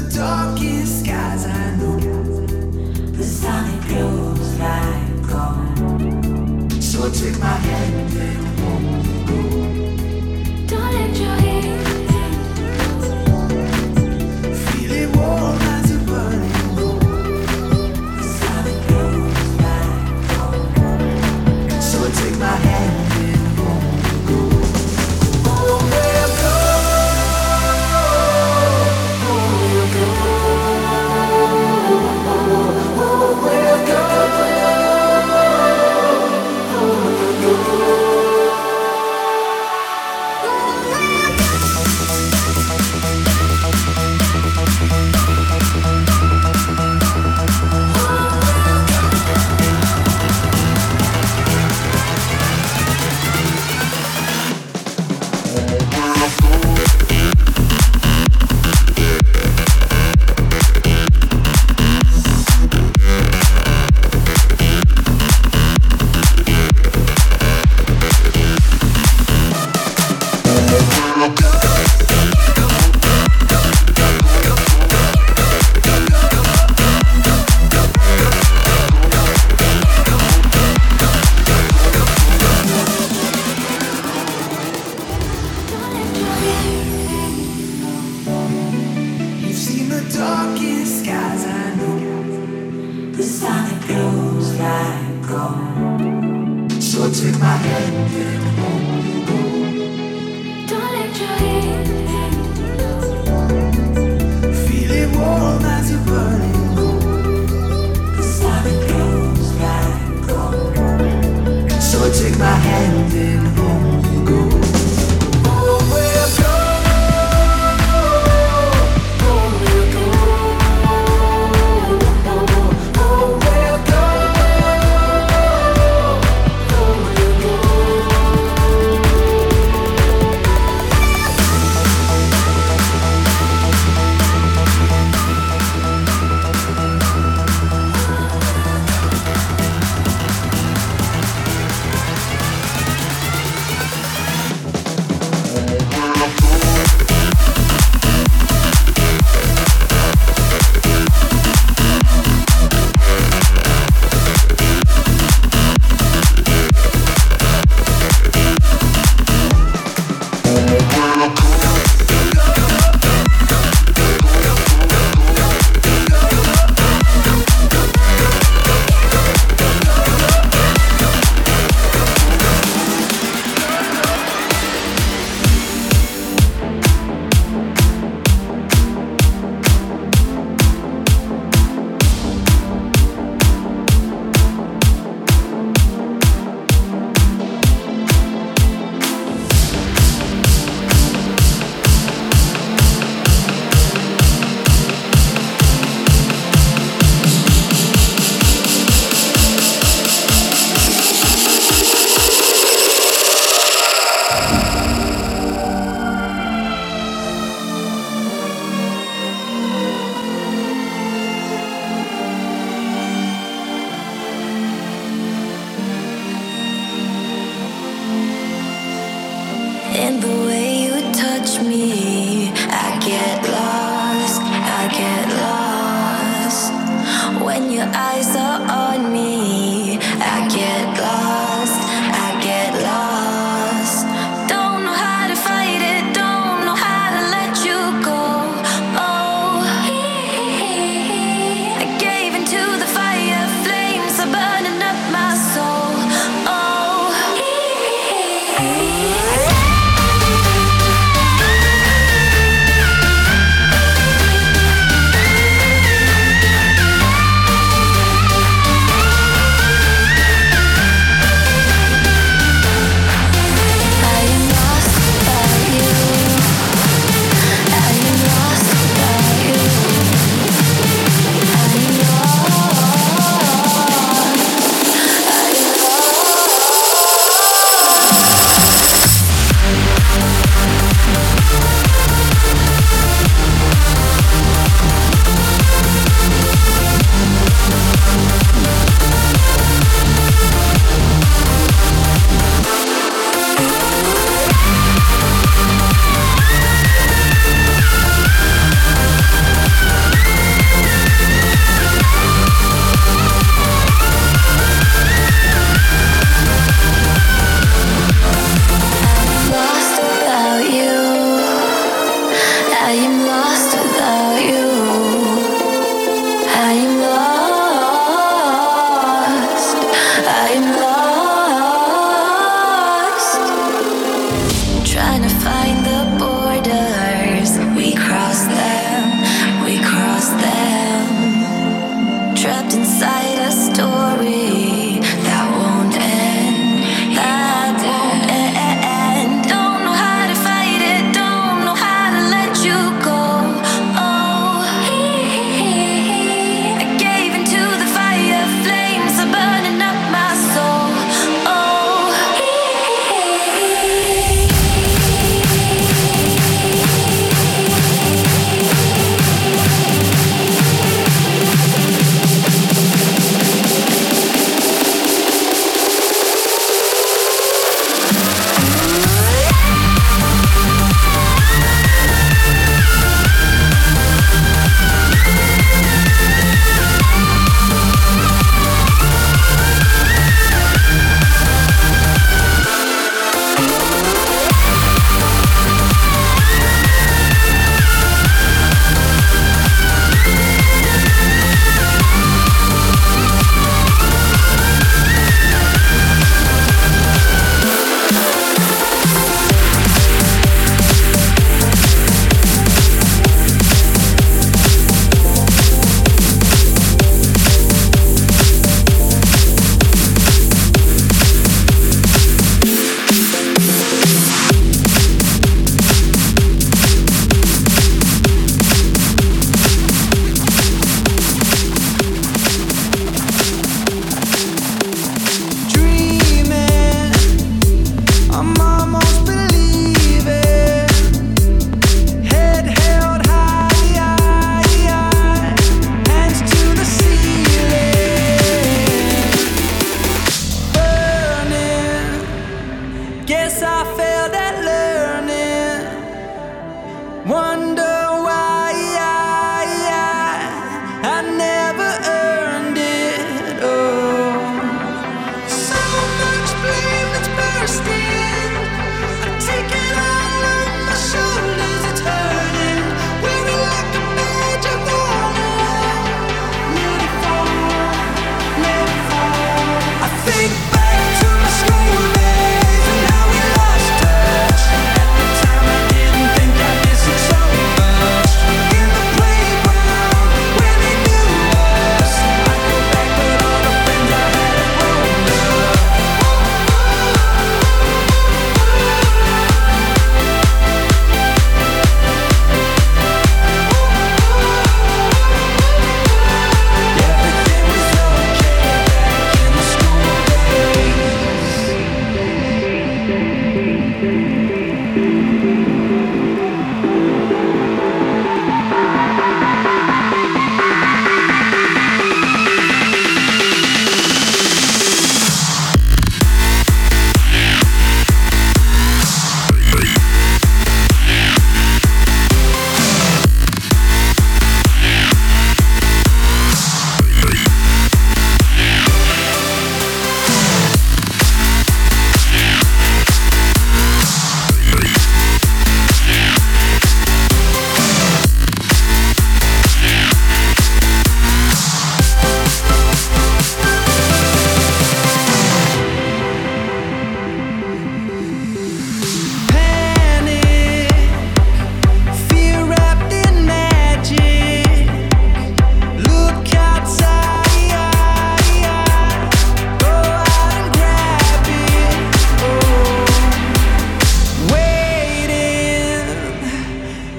the darkest skies I know. The sun, it glows like gold. So I take my hand and hold. Don't let your hands feel it warm as a burning gold. The sun, it glows like gold. So I take my hand. Wonder why I never earned it. Oh, so much blame that's bursting. I take it all on my shoulders. It's hurting, wearing like a badge of honor. Let it fall, let it fall. I think.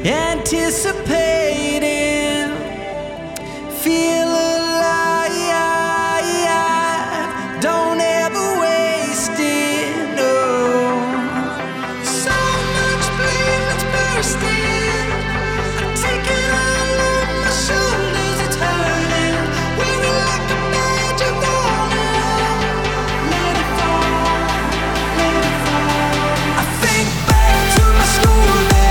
Anticipating, feel alive, don't ever waste it, no. So much blame that's bursting, I take it all on my shoulders, it's hurting, wearing like a badge of honor. Let it fall, let it fall. I think back to my school days.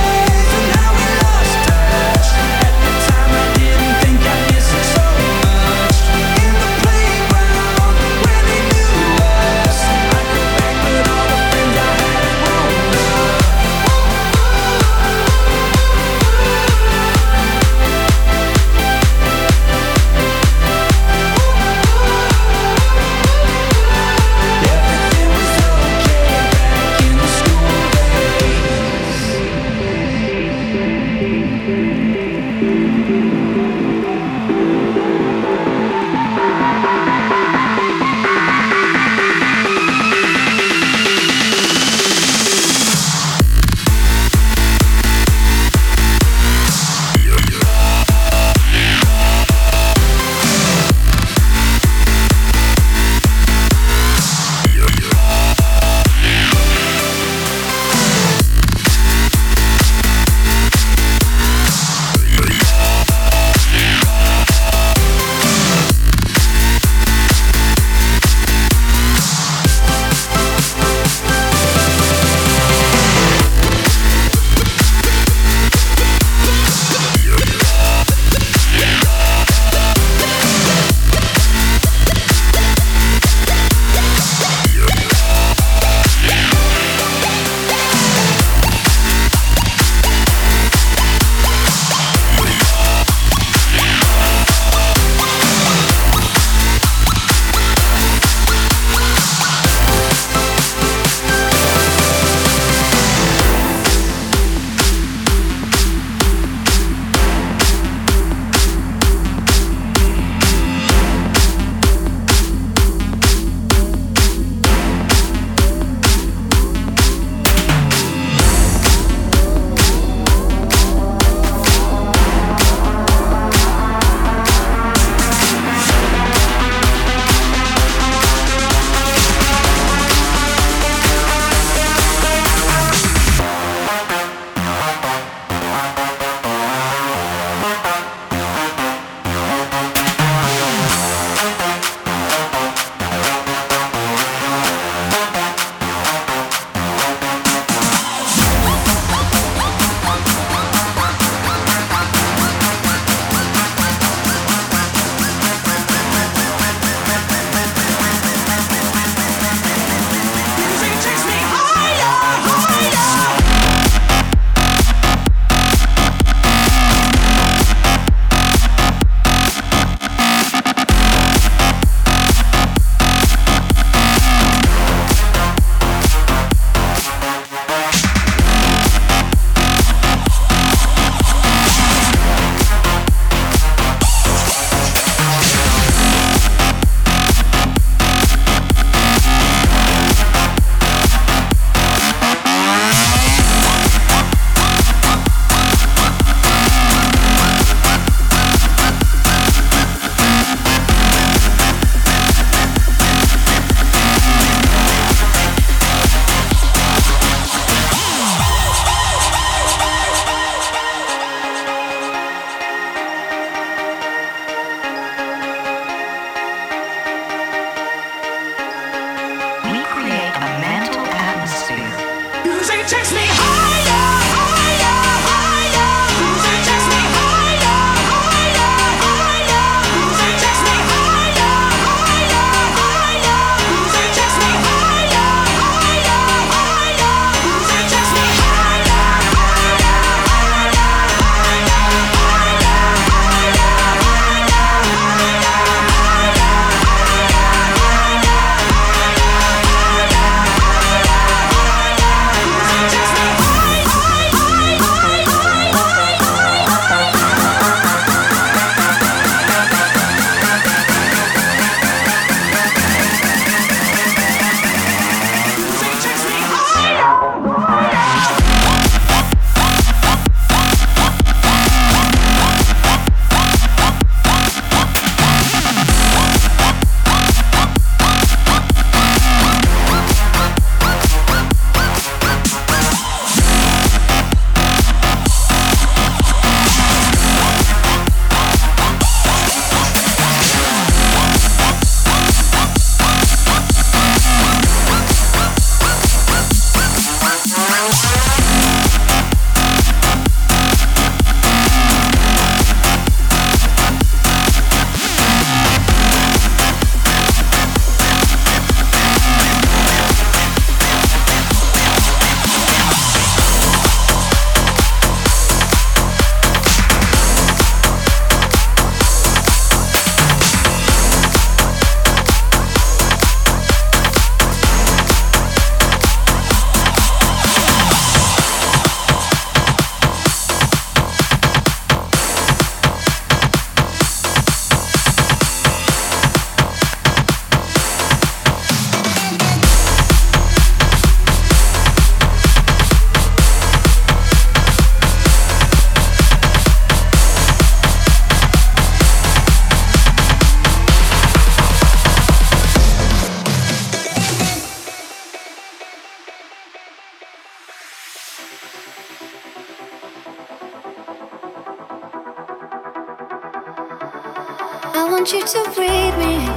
I want you to breathe me in.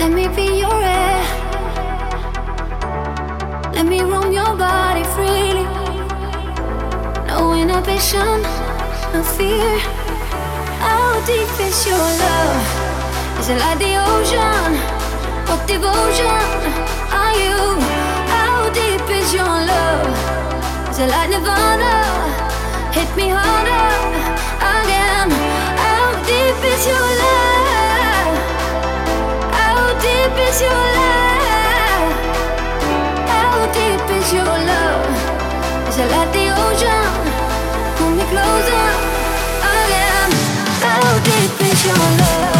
Let me be your air. Let me roam your body freely. No inhibition, no fear. How deep is your love? Is it like the ocean? What devotion are you? How deep is your love? Is it like Nirvana? Hit me harder again. How deep is your love? How deep is your love? How deep is your love? Is it like the ocean? Pull me closer again. How deep is your love?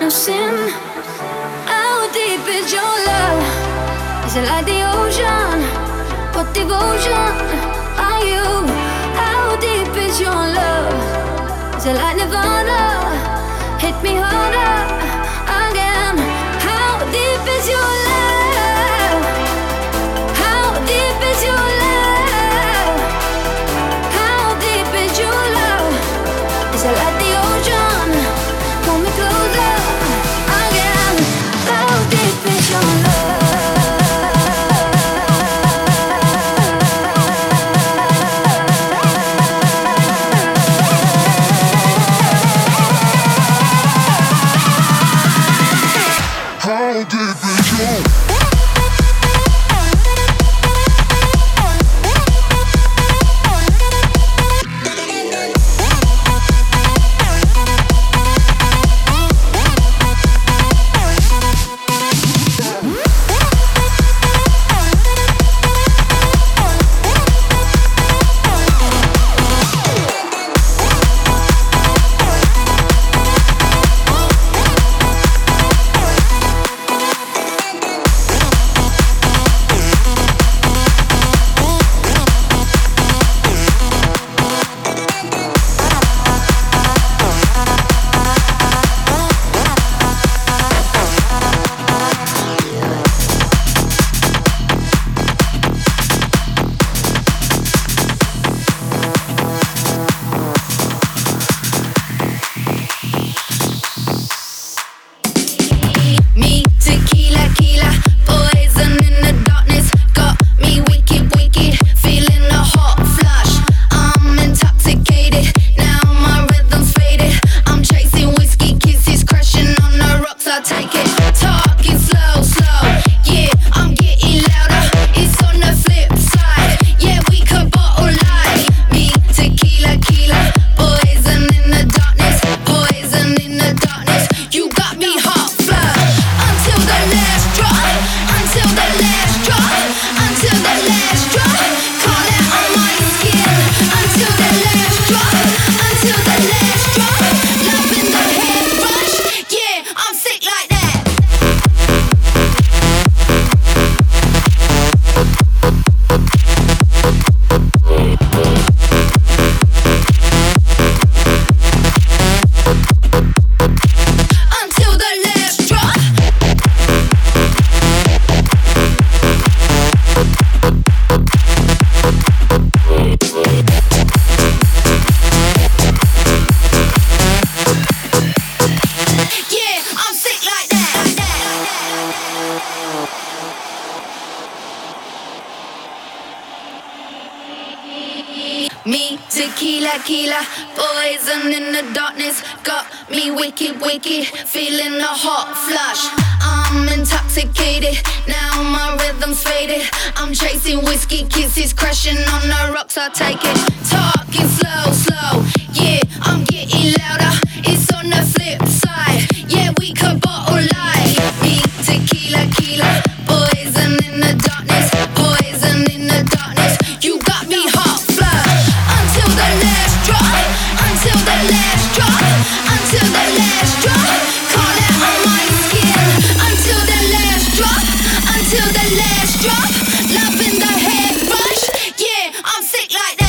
No sin. How deep is your love? Is it like the ocean? What devotion are you? How deep is your love? Is it like Nirvana? Hit me harder again. How deep is your love? How deep is your love? How deep is your love? Is it like the ocean? Pull me closer again. How deep is your love? me tequila, tequila, poison in the darkness. Got me wicked, wicked, feeling a hot flush. I'm intoxicated, now my rhythm's faded. I'm chasing whiskey kisses, crashing on the rocks, I take it. Talking slow, slow, yeah, I'm getting louder. It's on the flip side, yeah, we could bottle lie. Me tequila, tequila, poison in the darkness, poison in the darkness. You got me hot flush. Until the last drop, until the last drop, until the last drop. Call out on my skin. Until the last drop, until the last drop. Love in the head rush, yeah, I'm sick like that.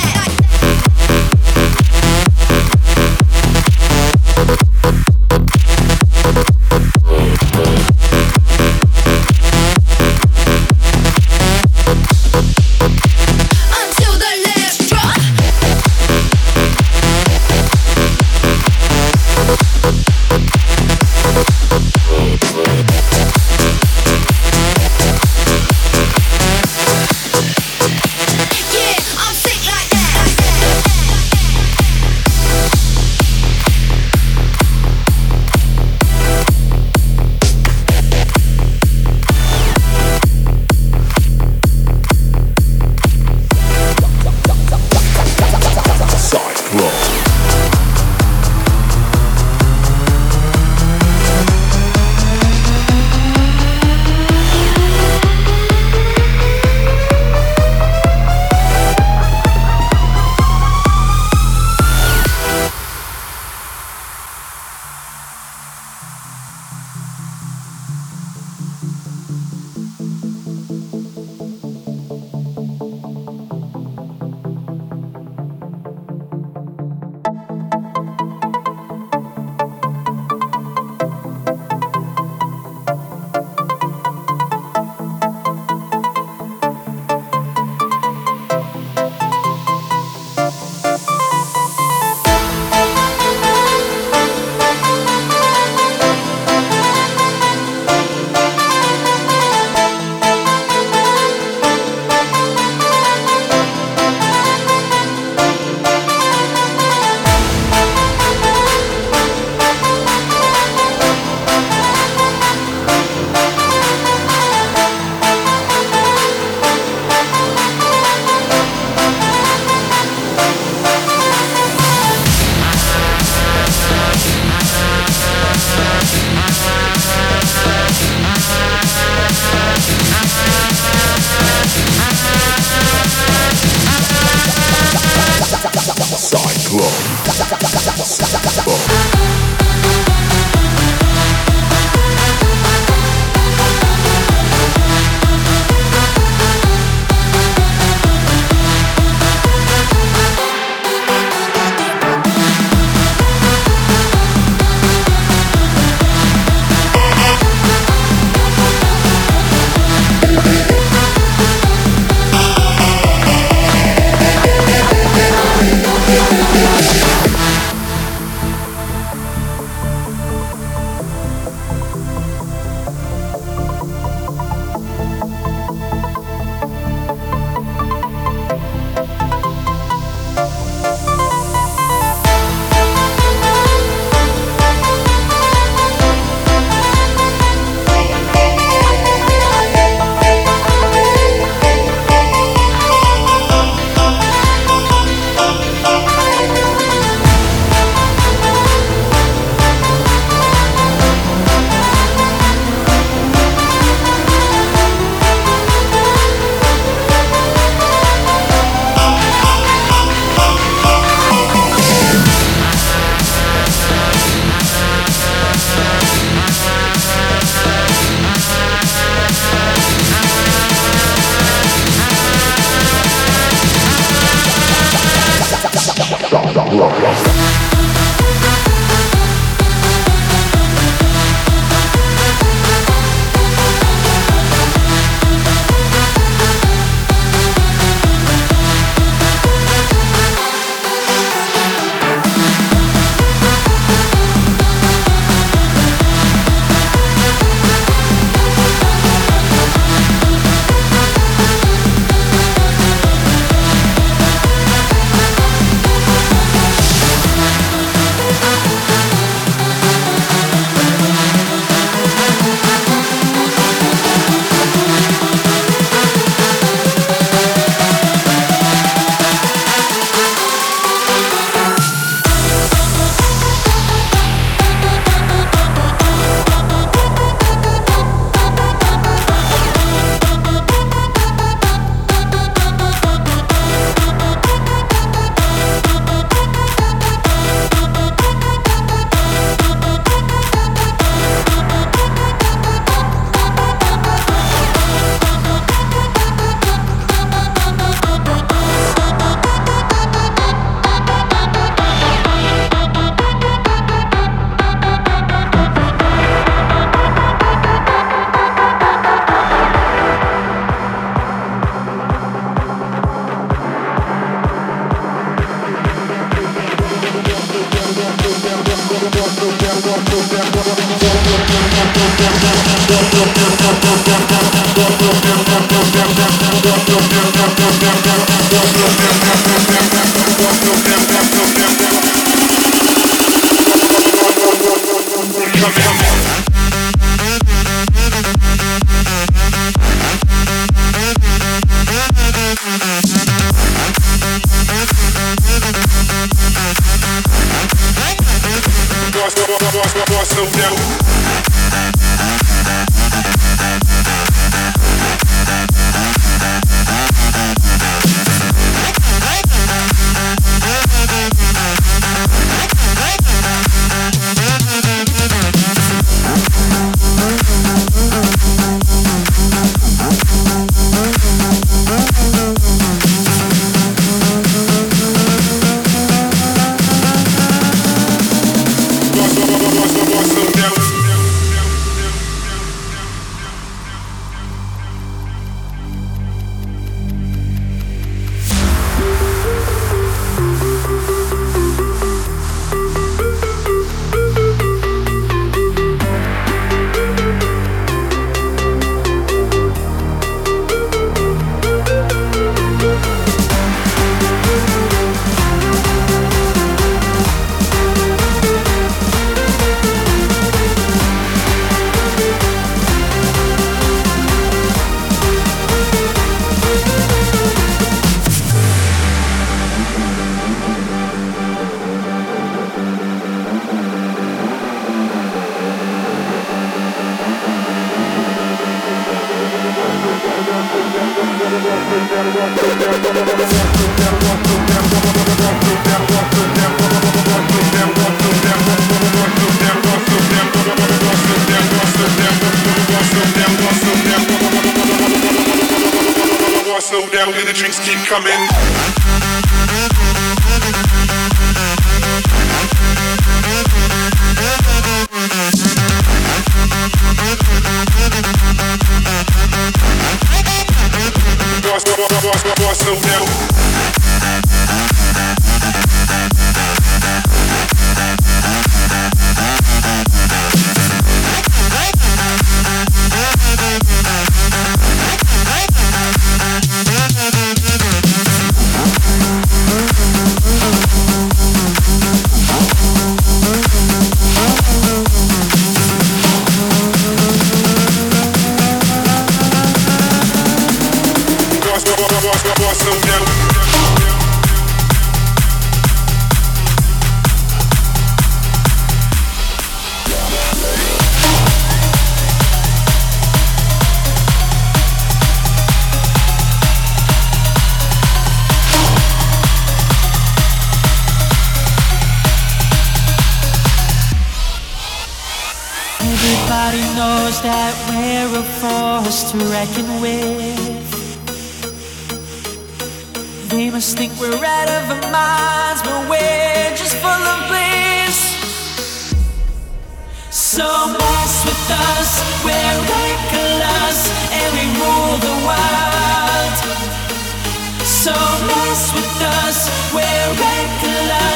Everybody knows that we're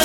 a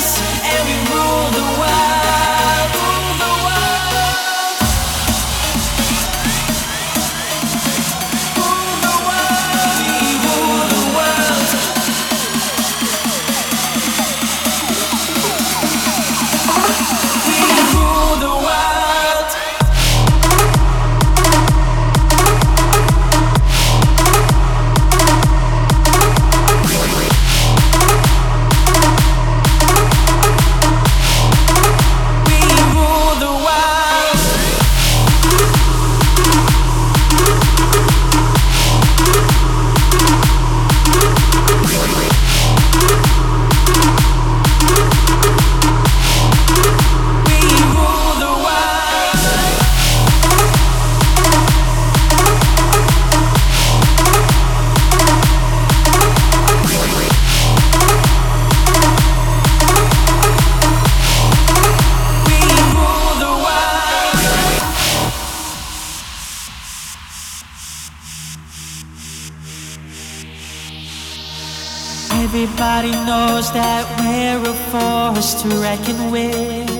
force to reckon with.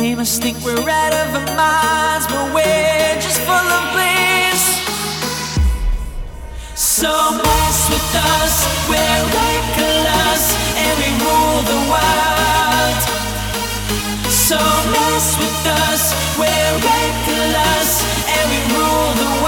They must think we're out of our minds, but we're just full of bliss. So mess with us, we're reckless, and we rule the world. So mess with us, we're reckless, and we rule the world.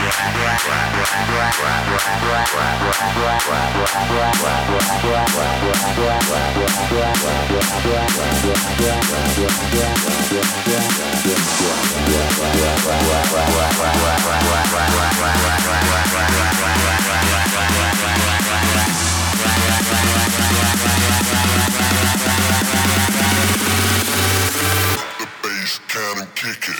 Rule the world. Rule the world. We rule the world. We rule the world. We rule the world. We rule the world. We rule the world. The bass cannon kick it.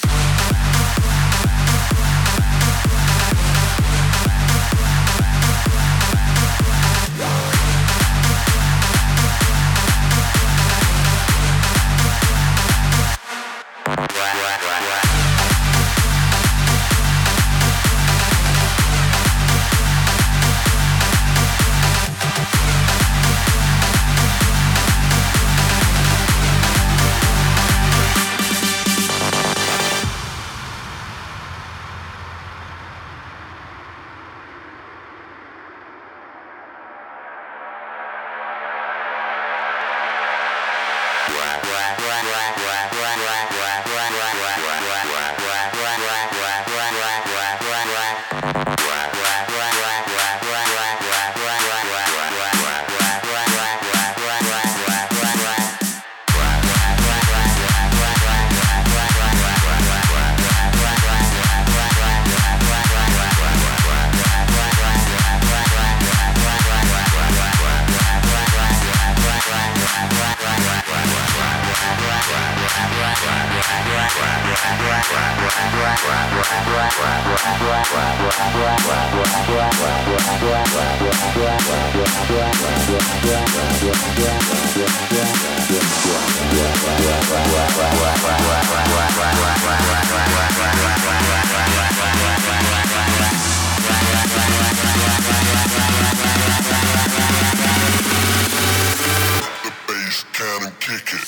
The bass cannon kick it.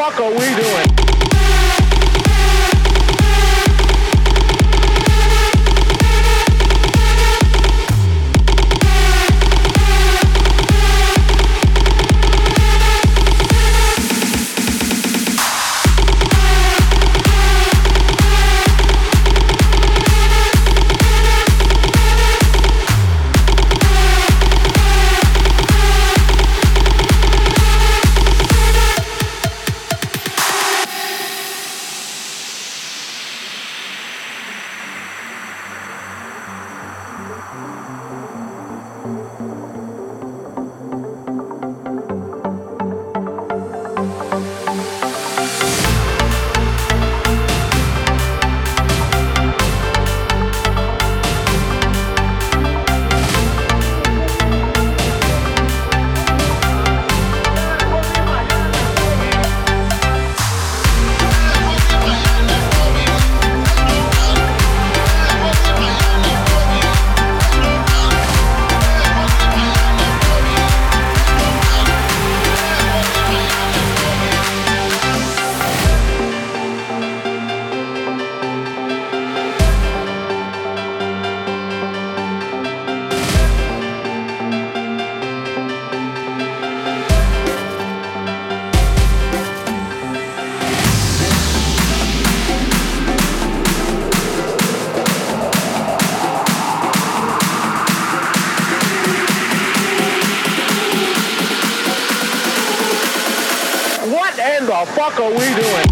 fuck are we doing? What are we doing?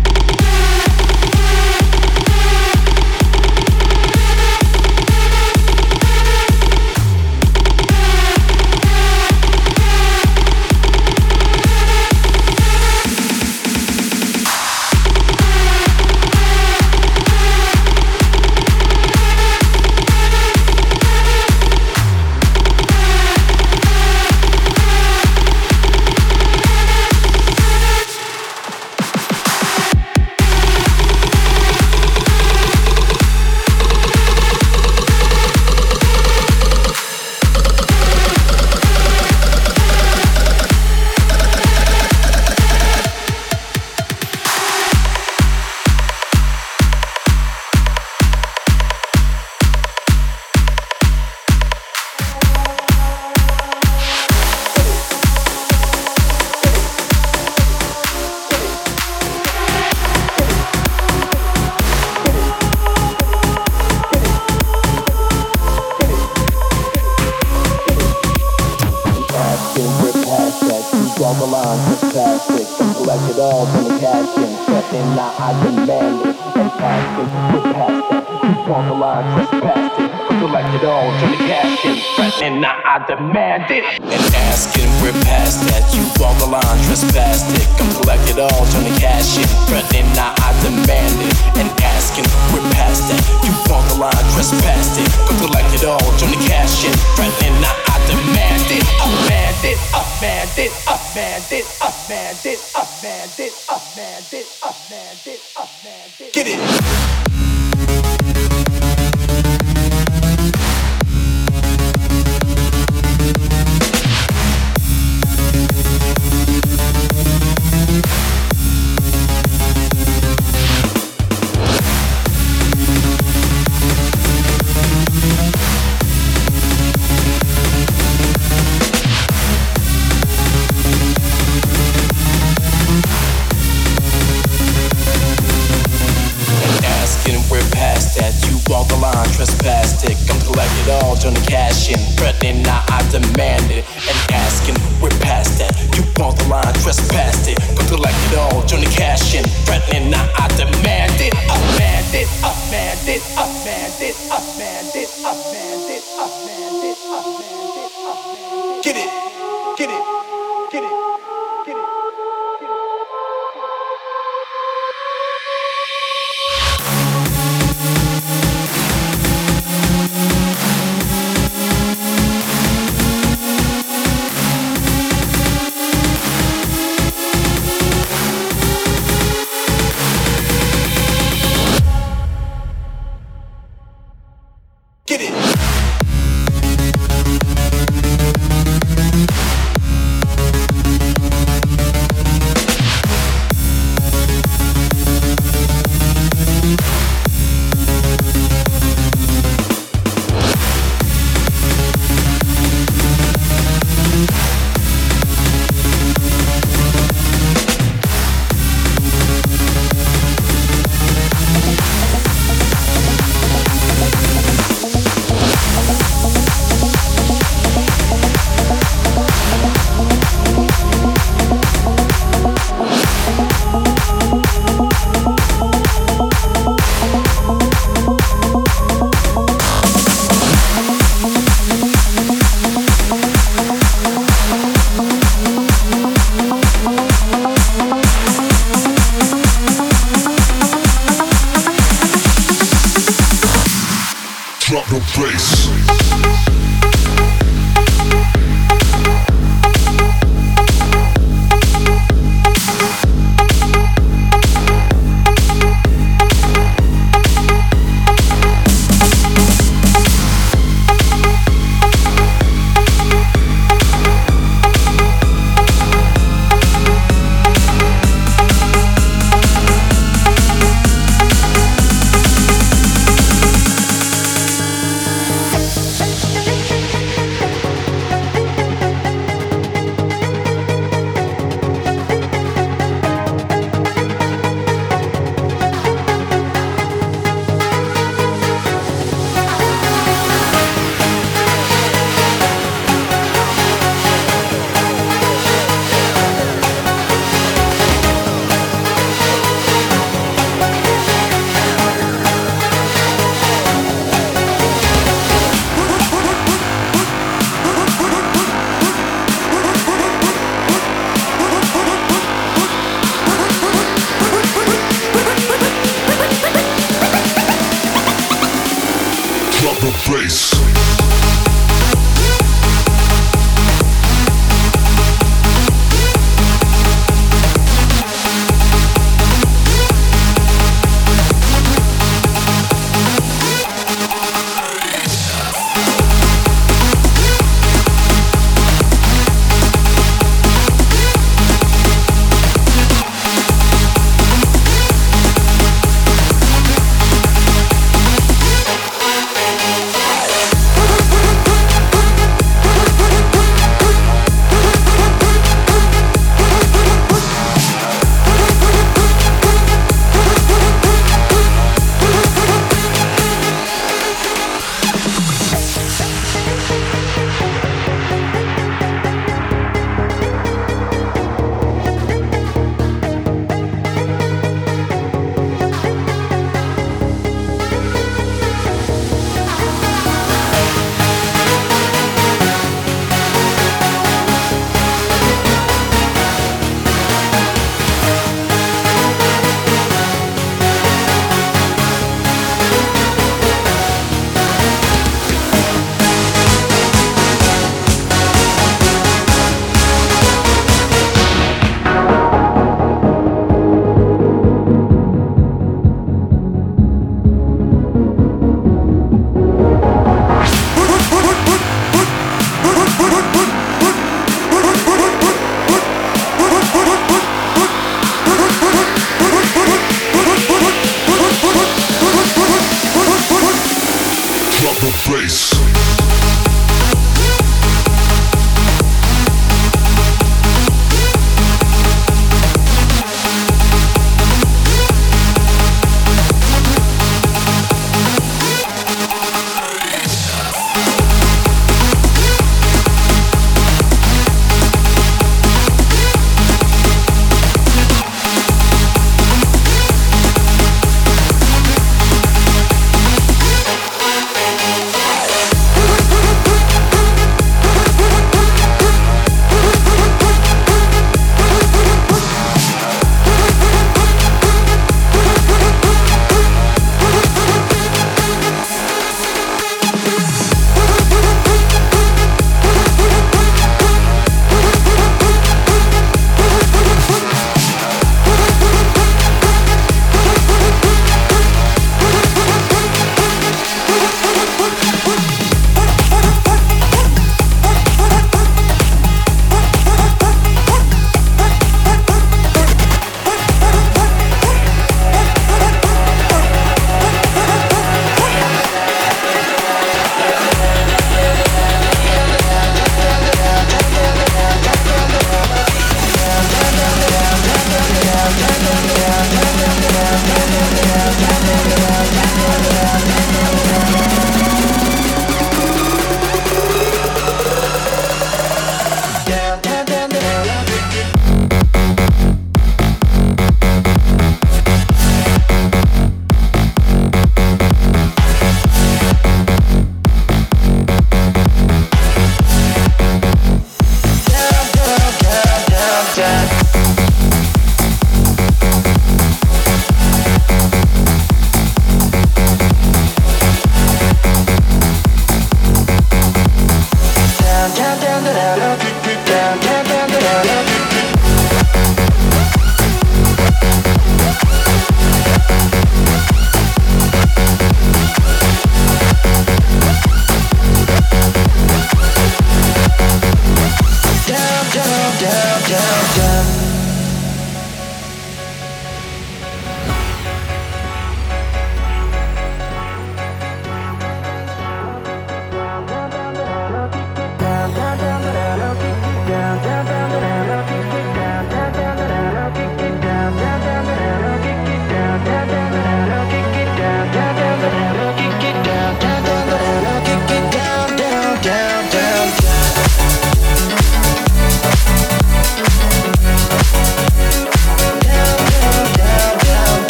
Drop the bass.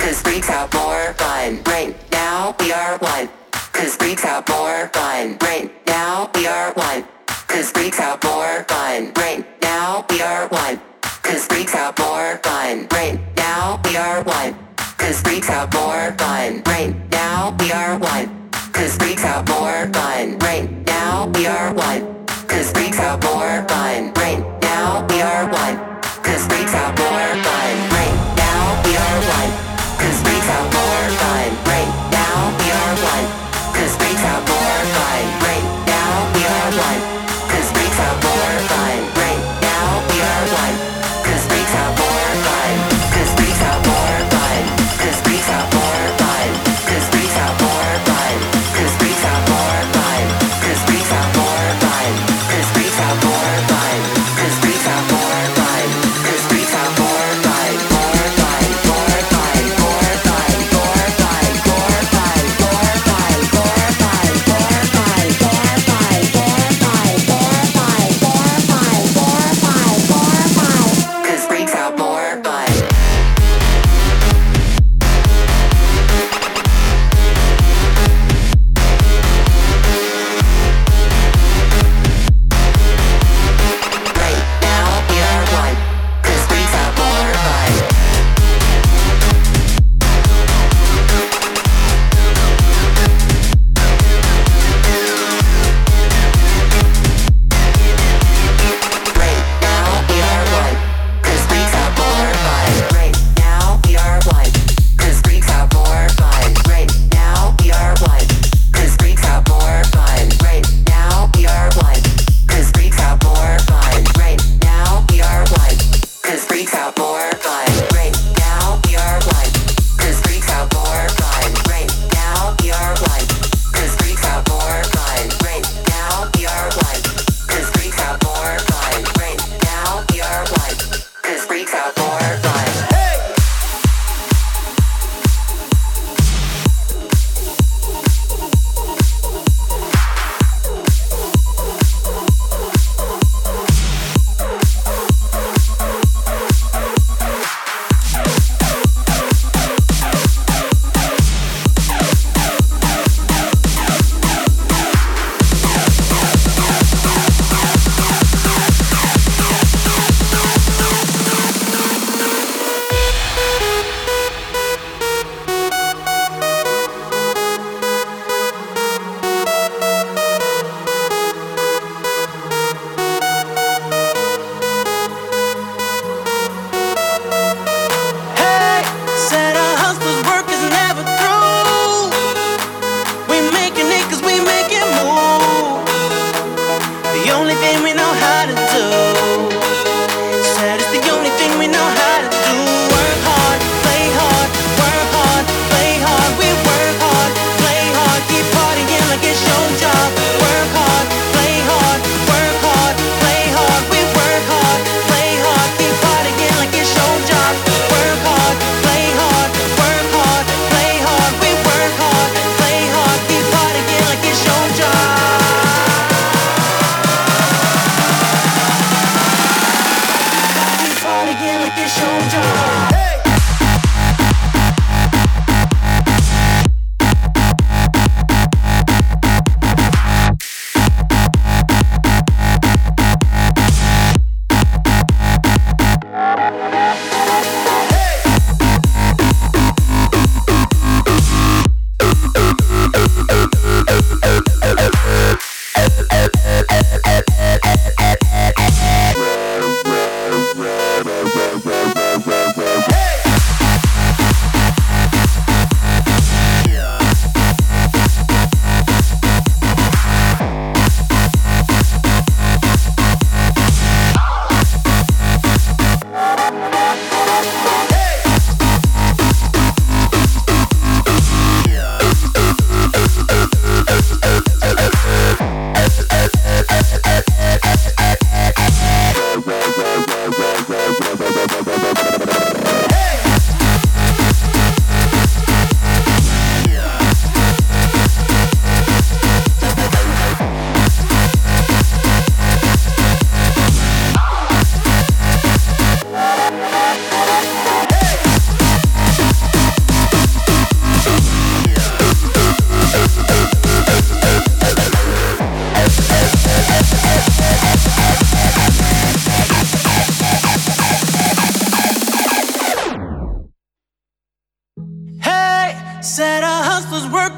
Cause freaks are more fun. Right now we are one. Cause freaks are more fun.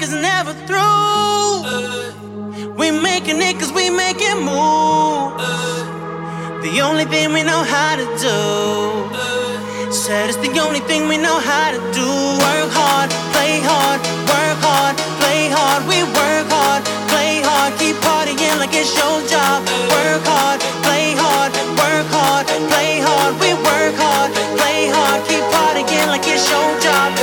is never through. We making it cause we making moves. The only thing we know how to do. Said it's the only thing we know how to do. Work hard, play hard, work hard, play hard. We work hard, play hard, keep partying like it's your job. Work hard, play hard, work hard, play hard. We work hard, play hard, keep partying like it's your job.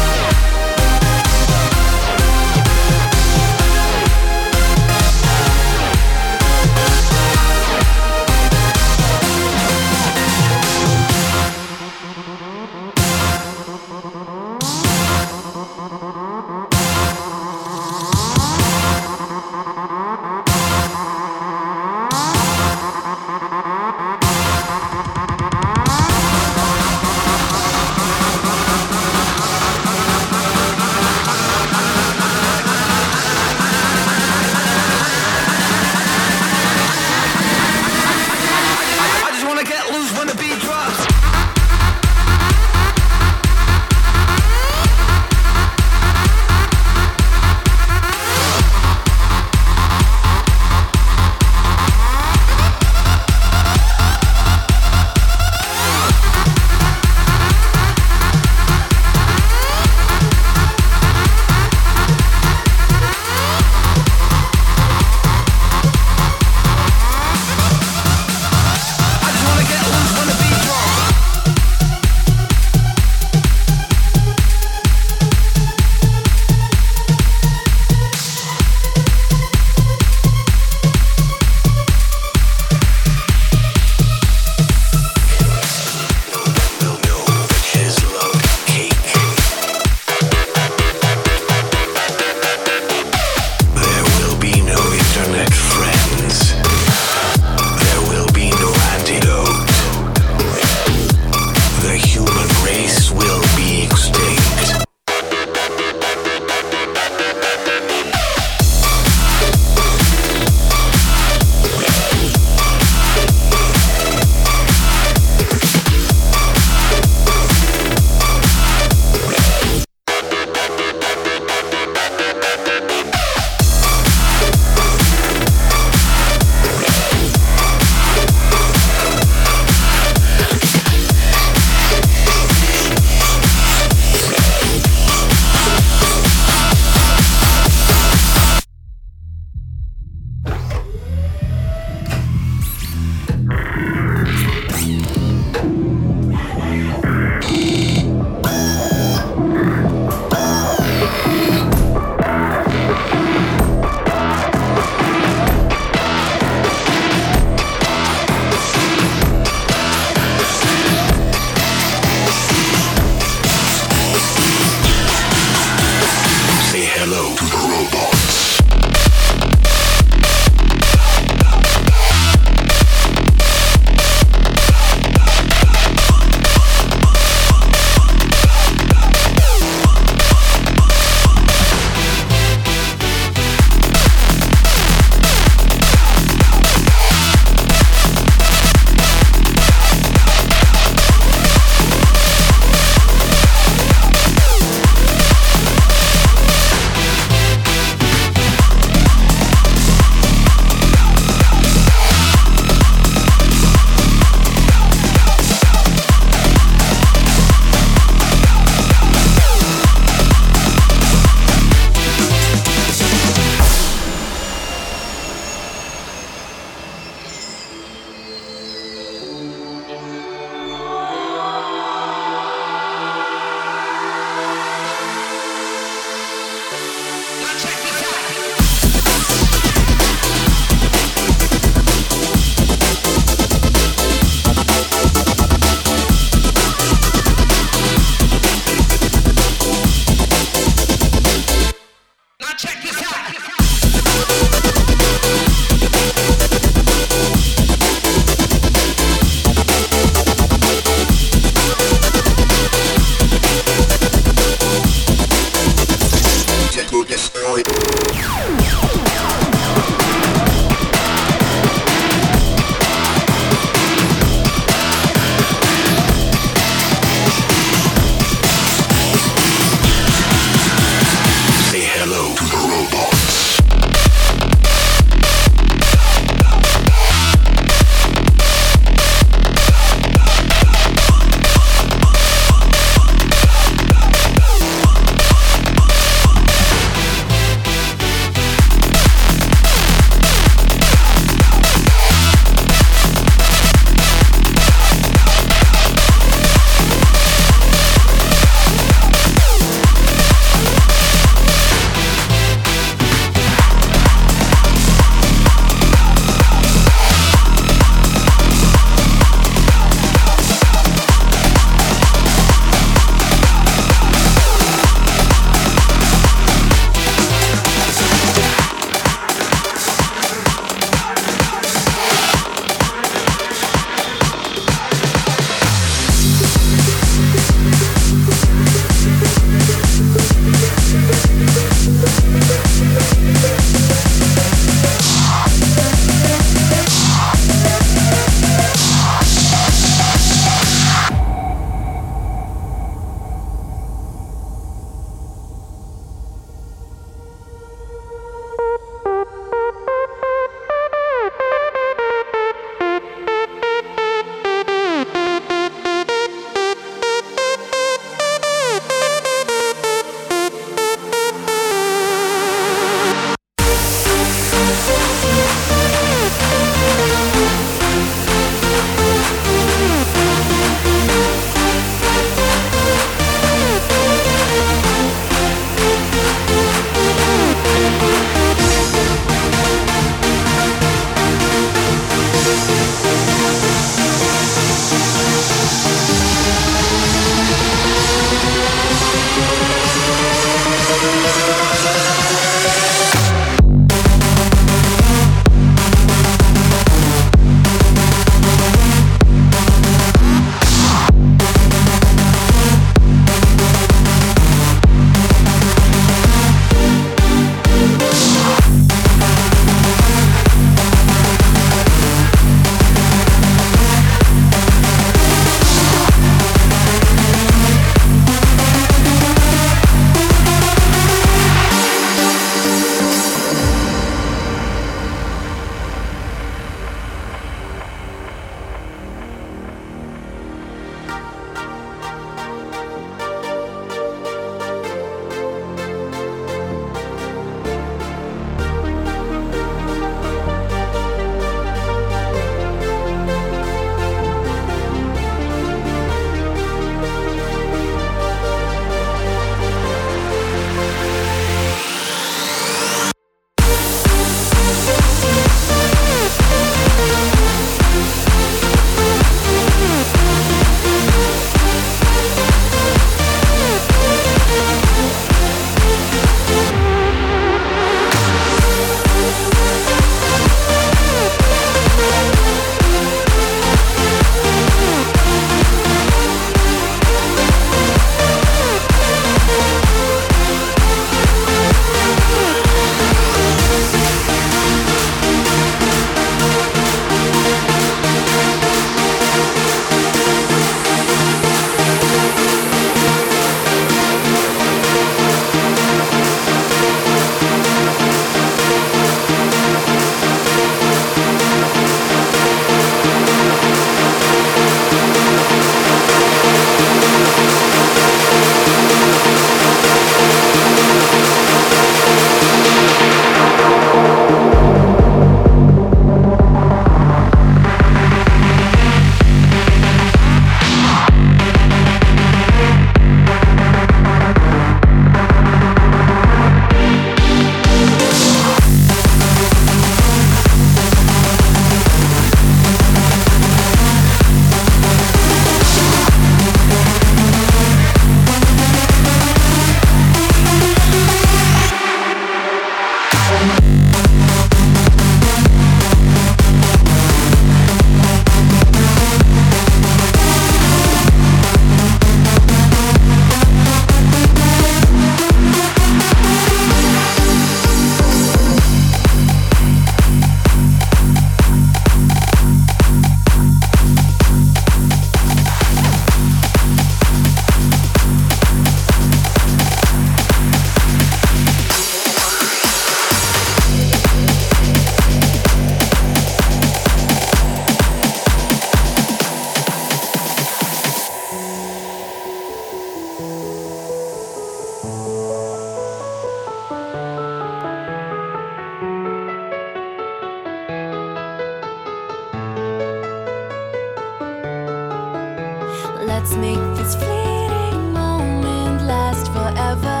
Let's make this fleeting moment last forever.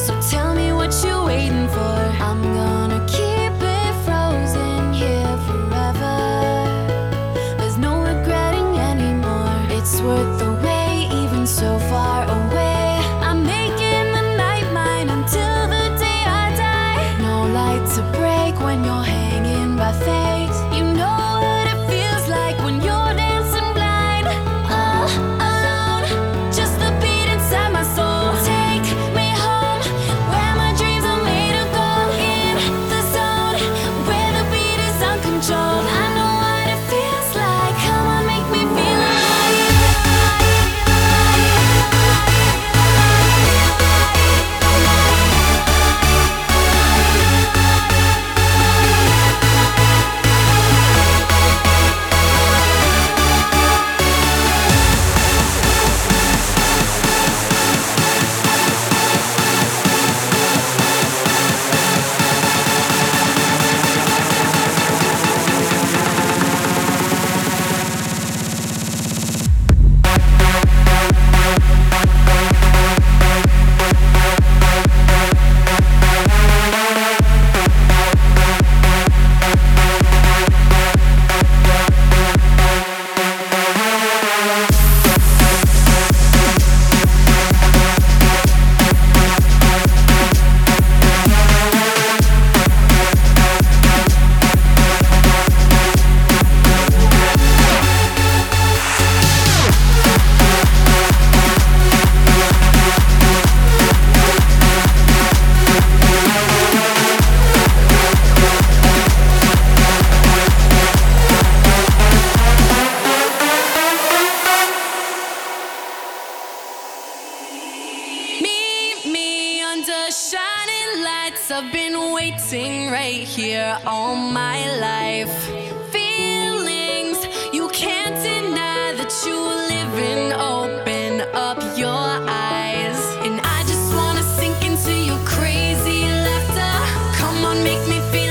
So tell me what you're waiting for. I'm gonna keep it frozen here forever. There's no regretting anymore. It's worth the wait, even so far away. I'm making the night mine until the day I die. No light to break when you're hanging by fate. You know what it feels like when you're shining lights. I've been waiting right here all my life. Feelings you can't deny that you live in. Open up your eyes, and I just wanna sink into your crazy laughter. Come on, make me feel.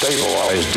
stabilized.